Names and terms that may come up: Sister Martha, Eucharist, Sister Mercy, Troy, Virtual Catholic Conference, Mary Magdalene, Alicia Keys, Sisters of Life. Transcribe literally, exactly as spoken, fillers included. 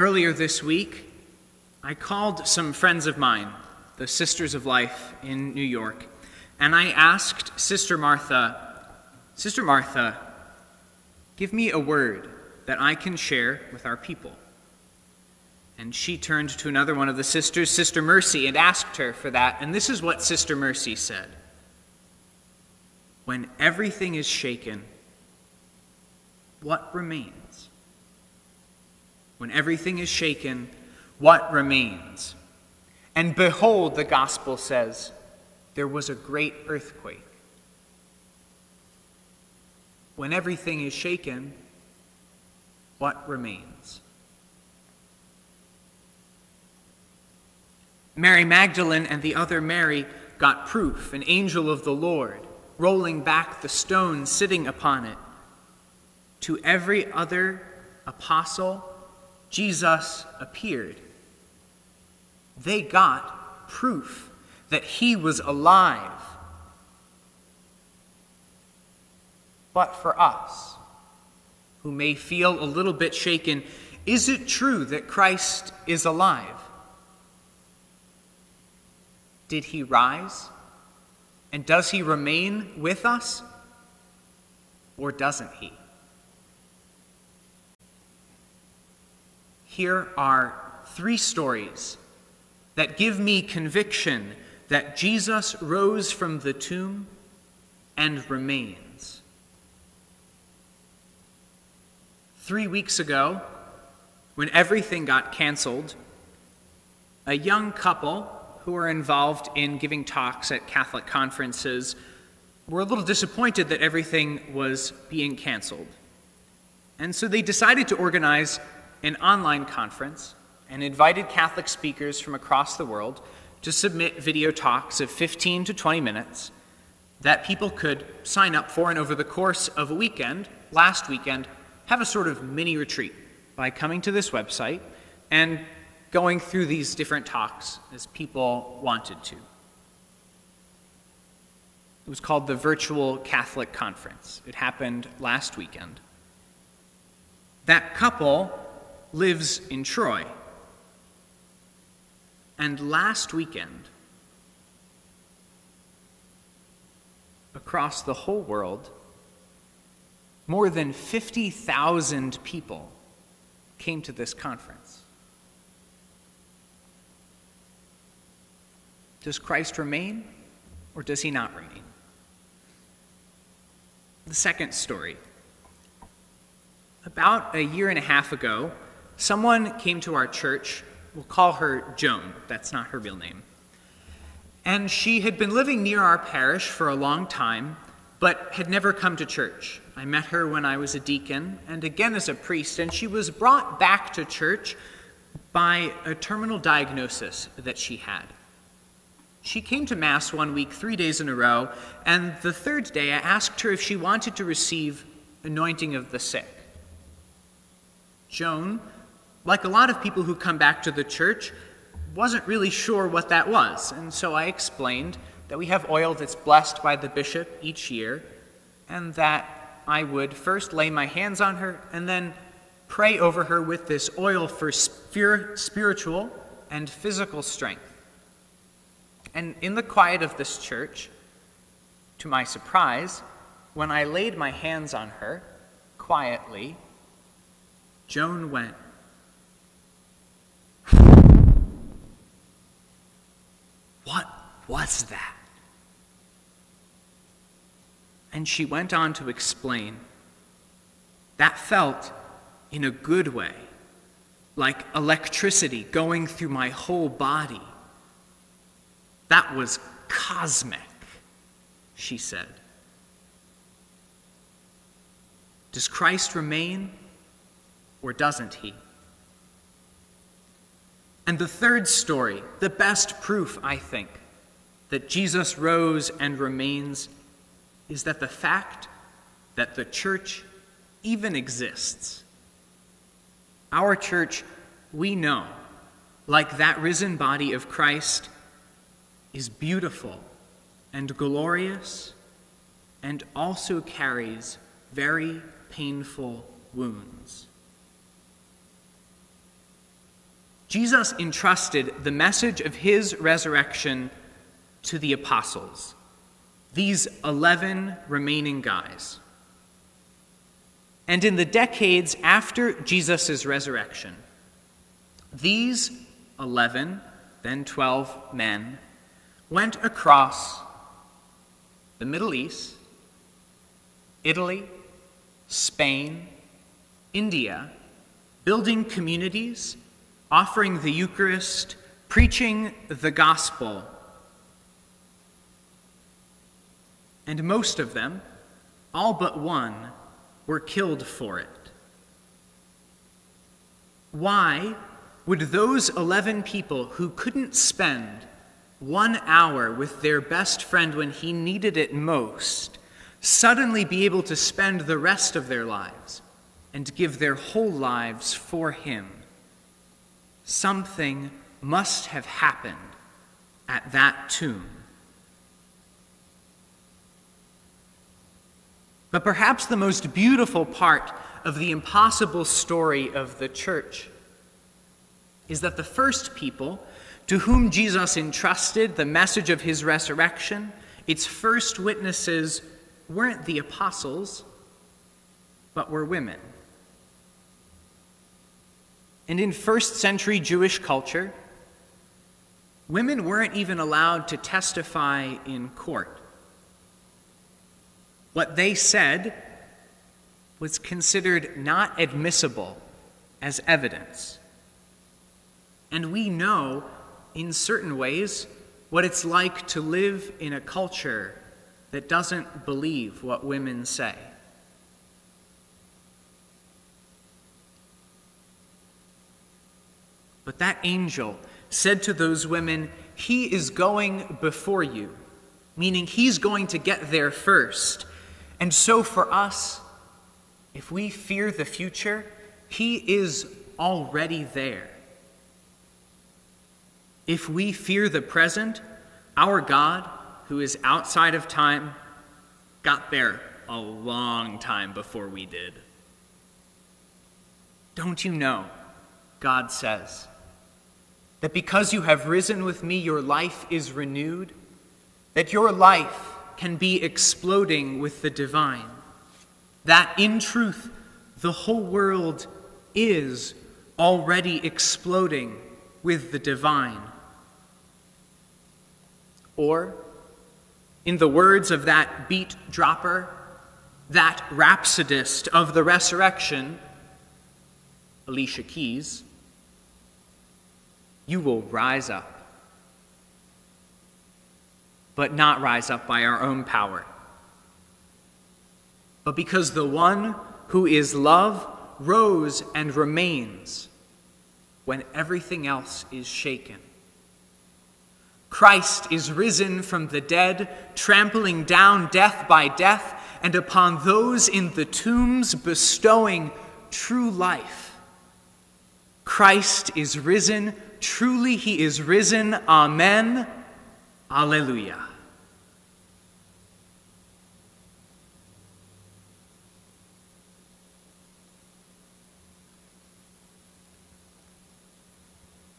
Earlier this week, I called some friends of mine, the Sisters of Life in New York, and I asked Sister Martha, Sister Martha, give me a word that I can share with our people. And she turned to another one of the sisters, Sister Mercy, and asked her for that. And this is what Sister Mercy said. When everything is shaken, what remains? When everything is shaken, what remains? And behold, the gospel says, there was a great earthquake. When everything is shaken, what remains? Mary Magdalene and the other Mary got proof, an angel of the Lord, rolling back the stone, sitting upon it. To every other apostle, Jesus appeared. They got proof that he was alive. But for us, who may feel a little bit shaken, is it true that Christ is alive? Did he rise? And does he remain with us? Or doesn't he? Here are three stories that give me conviction that Jesus rose from the tomb and remains. Three weeks ago, when everything got canceled, a young couple who are involved in giving talks at Catholic conferences were a little disappointed that everything was being canceled. And so they decided to organize an online conference and invited Catholic speakers from across the world to submit video talks of fifteen to twenty minutes that people could sign up for, and over the course of a weekend, last weekend, have a sort of mini retreat by coming to this website and going through these different talks as people wanted to. It was called the Virtual Catholic Conference. It happened last weekend. That couple lives in Troy. And last weekend, across the whole world, more than fifty thousand people came to this conference. Does Christ remain, or does he not remain? The second story. About a year and a half ago, someone came to our church. We'll call her Joan. That's not her real name. And she had been living near our parish for a long time, but had never come to church. I met her when I was a deacon, and again as a priest, and she was brought back to church by a terminal diagnosis that she had. She came to Mass one week, three days in a row, and the third day I asked her if she wanted to receive anointing of the sick. Joan, like a lot of people who come back to the church, wasn't really sure what that was, and so I explained that we have oil that's blessed by the bishop each year, and that I would first lay my hands on her and then pray over her with this oil for spiritual and physical strength. And in the quiet of this church, to my surprise, when I laid my hands on her, quietly, Joan went. What was that? And she went on to explain, that felt, in a good way, like electricity going through my whole body. That was cosmic, she said. Does Christ remain, or doesn't he? And the third story, the best proof, I think, that Jesus rose and remains, is that the fact that the church even exists. Our church, we know, like that risen body of Christ, is beautiful and glorious and also carries very painful wounds. Jesus entrusted the message of his resurrection to the apostles, these eleven remaining guys. And in the decades after Jesus' resurrection, these eleven, then twelve men, went across the Middle East, Italy, Spain, India, building communities, offering the Eucharist, preaching the gospel. And most of them, all but one, were killed for it. Why would those eleven people who couldn't spend one hour with their best friend when he needed it most suddenly be able to spend the rest of their lives and give their whole lives for him? Something must have happened at that tomb. But perhaps the most beautiful part of the impossible story of the church is that the first people to whom Jesus entrusted the message of his resurrection, its first witnesses weren't the apostles, but were women. And in first century Jewish culture, women weren't even allowed to testify in court. What they said was considered not admissible as evidence. And we know, in certain ways, what it's like to live in a culture that doesn't believe what women say. But that angel said to those women, "He is going before you," meaning he's going to get there first. And so for us, if we fear the future, he is already there. If we fear the present, our God, who is outside of time, got there a long time before we did. "Don't you know," God says, "that because you have risen with me, your life is renewed, that your life can be exploding with the divine, that in truth, the whole world is already exploding with the divine." Or, in the words of that beat dropper, that rhapsodist of the resurrection, Alicia Keys, "You will rise up, but not rise up by our own power, but because the one who is love rose and remains when everything else is shaken." Christ is risen from the dead, trampling down death by death, and upon those in the tombs bestowing true life. Christ is risen. Truly he is risen. Amen. Alleluia.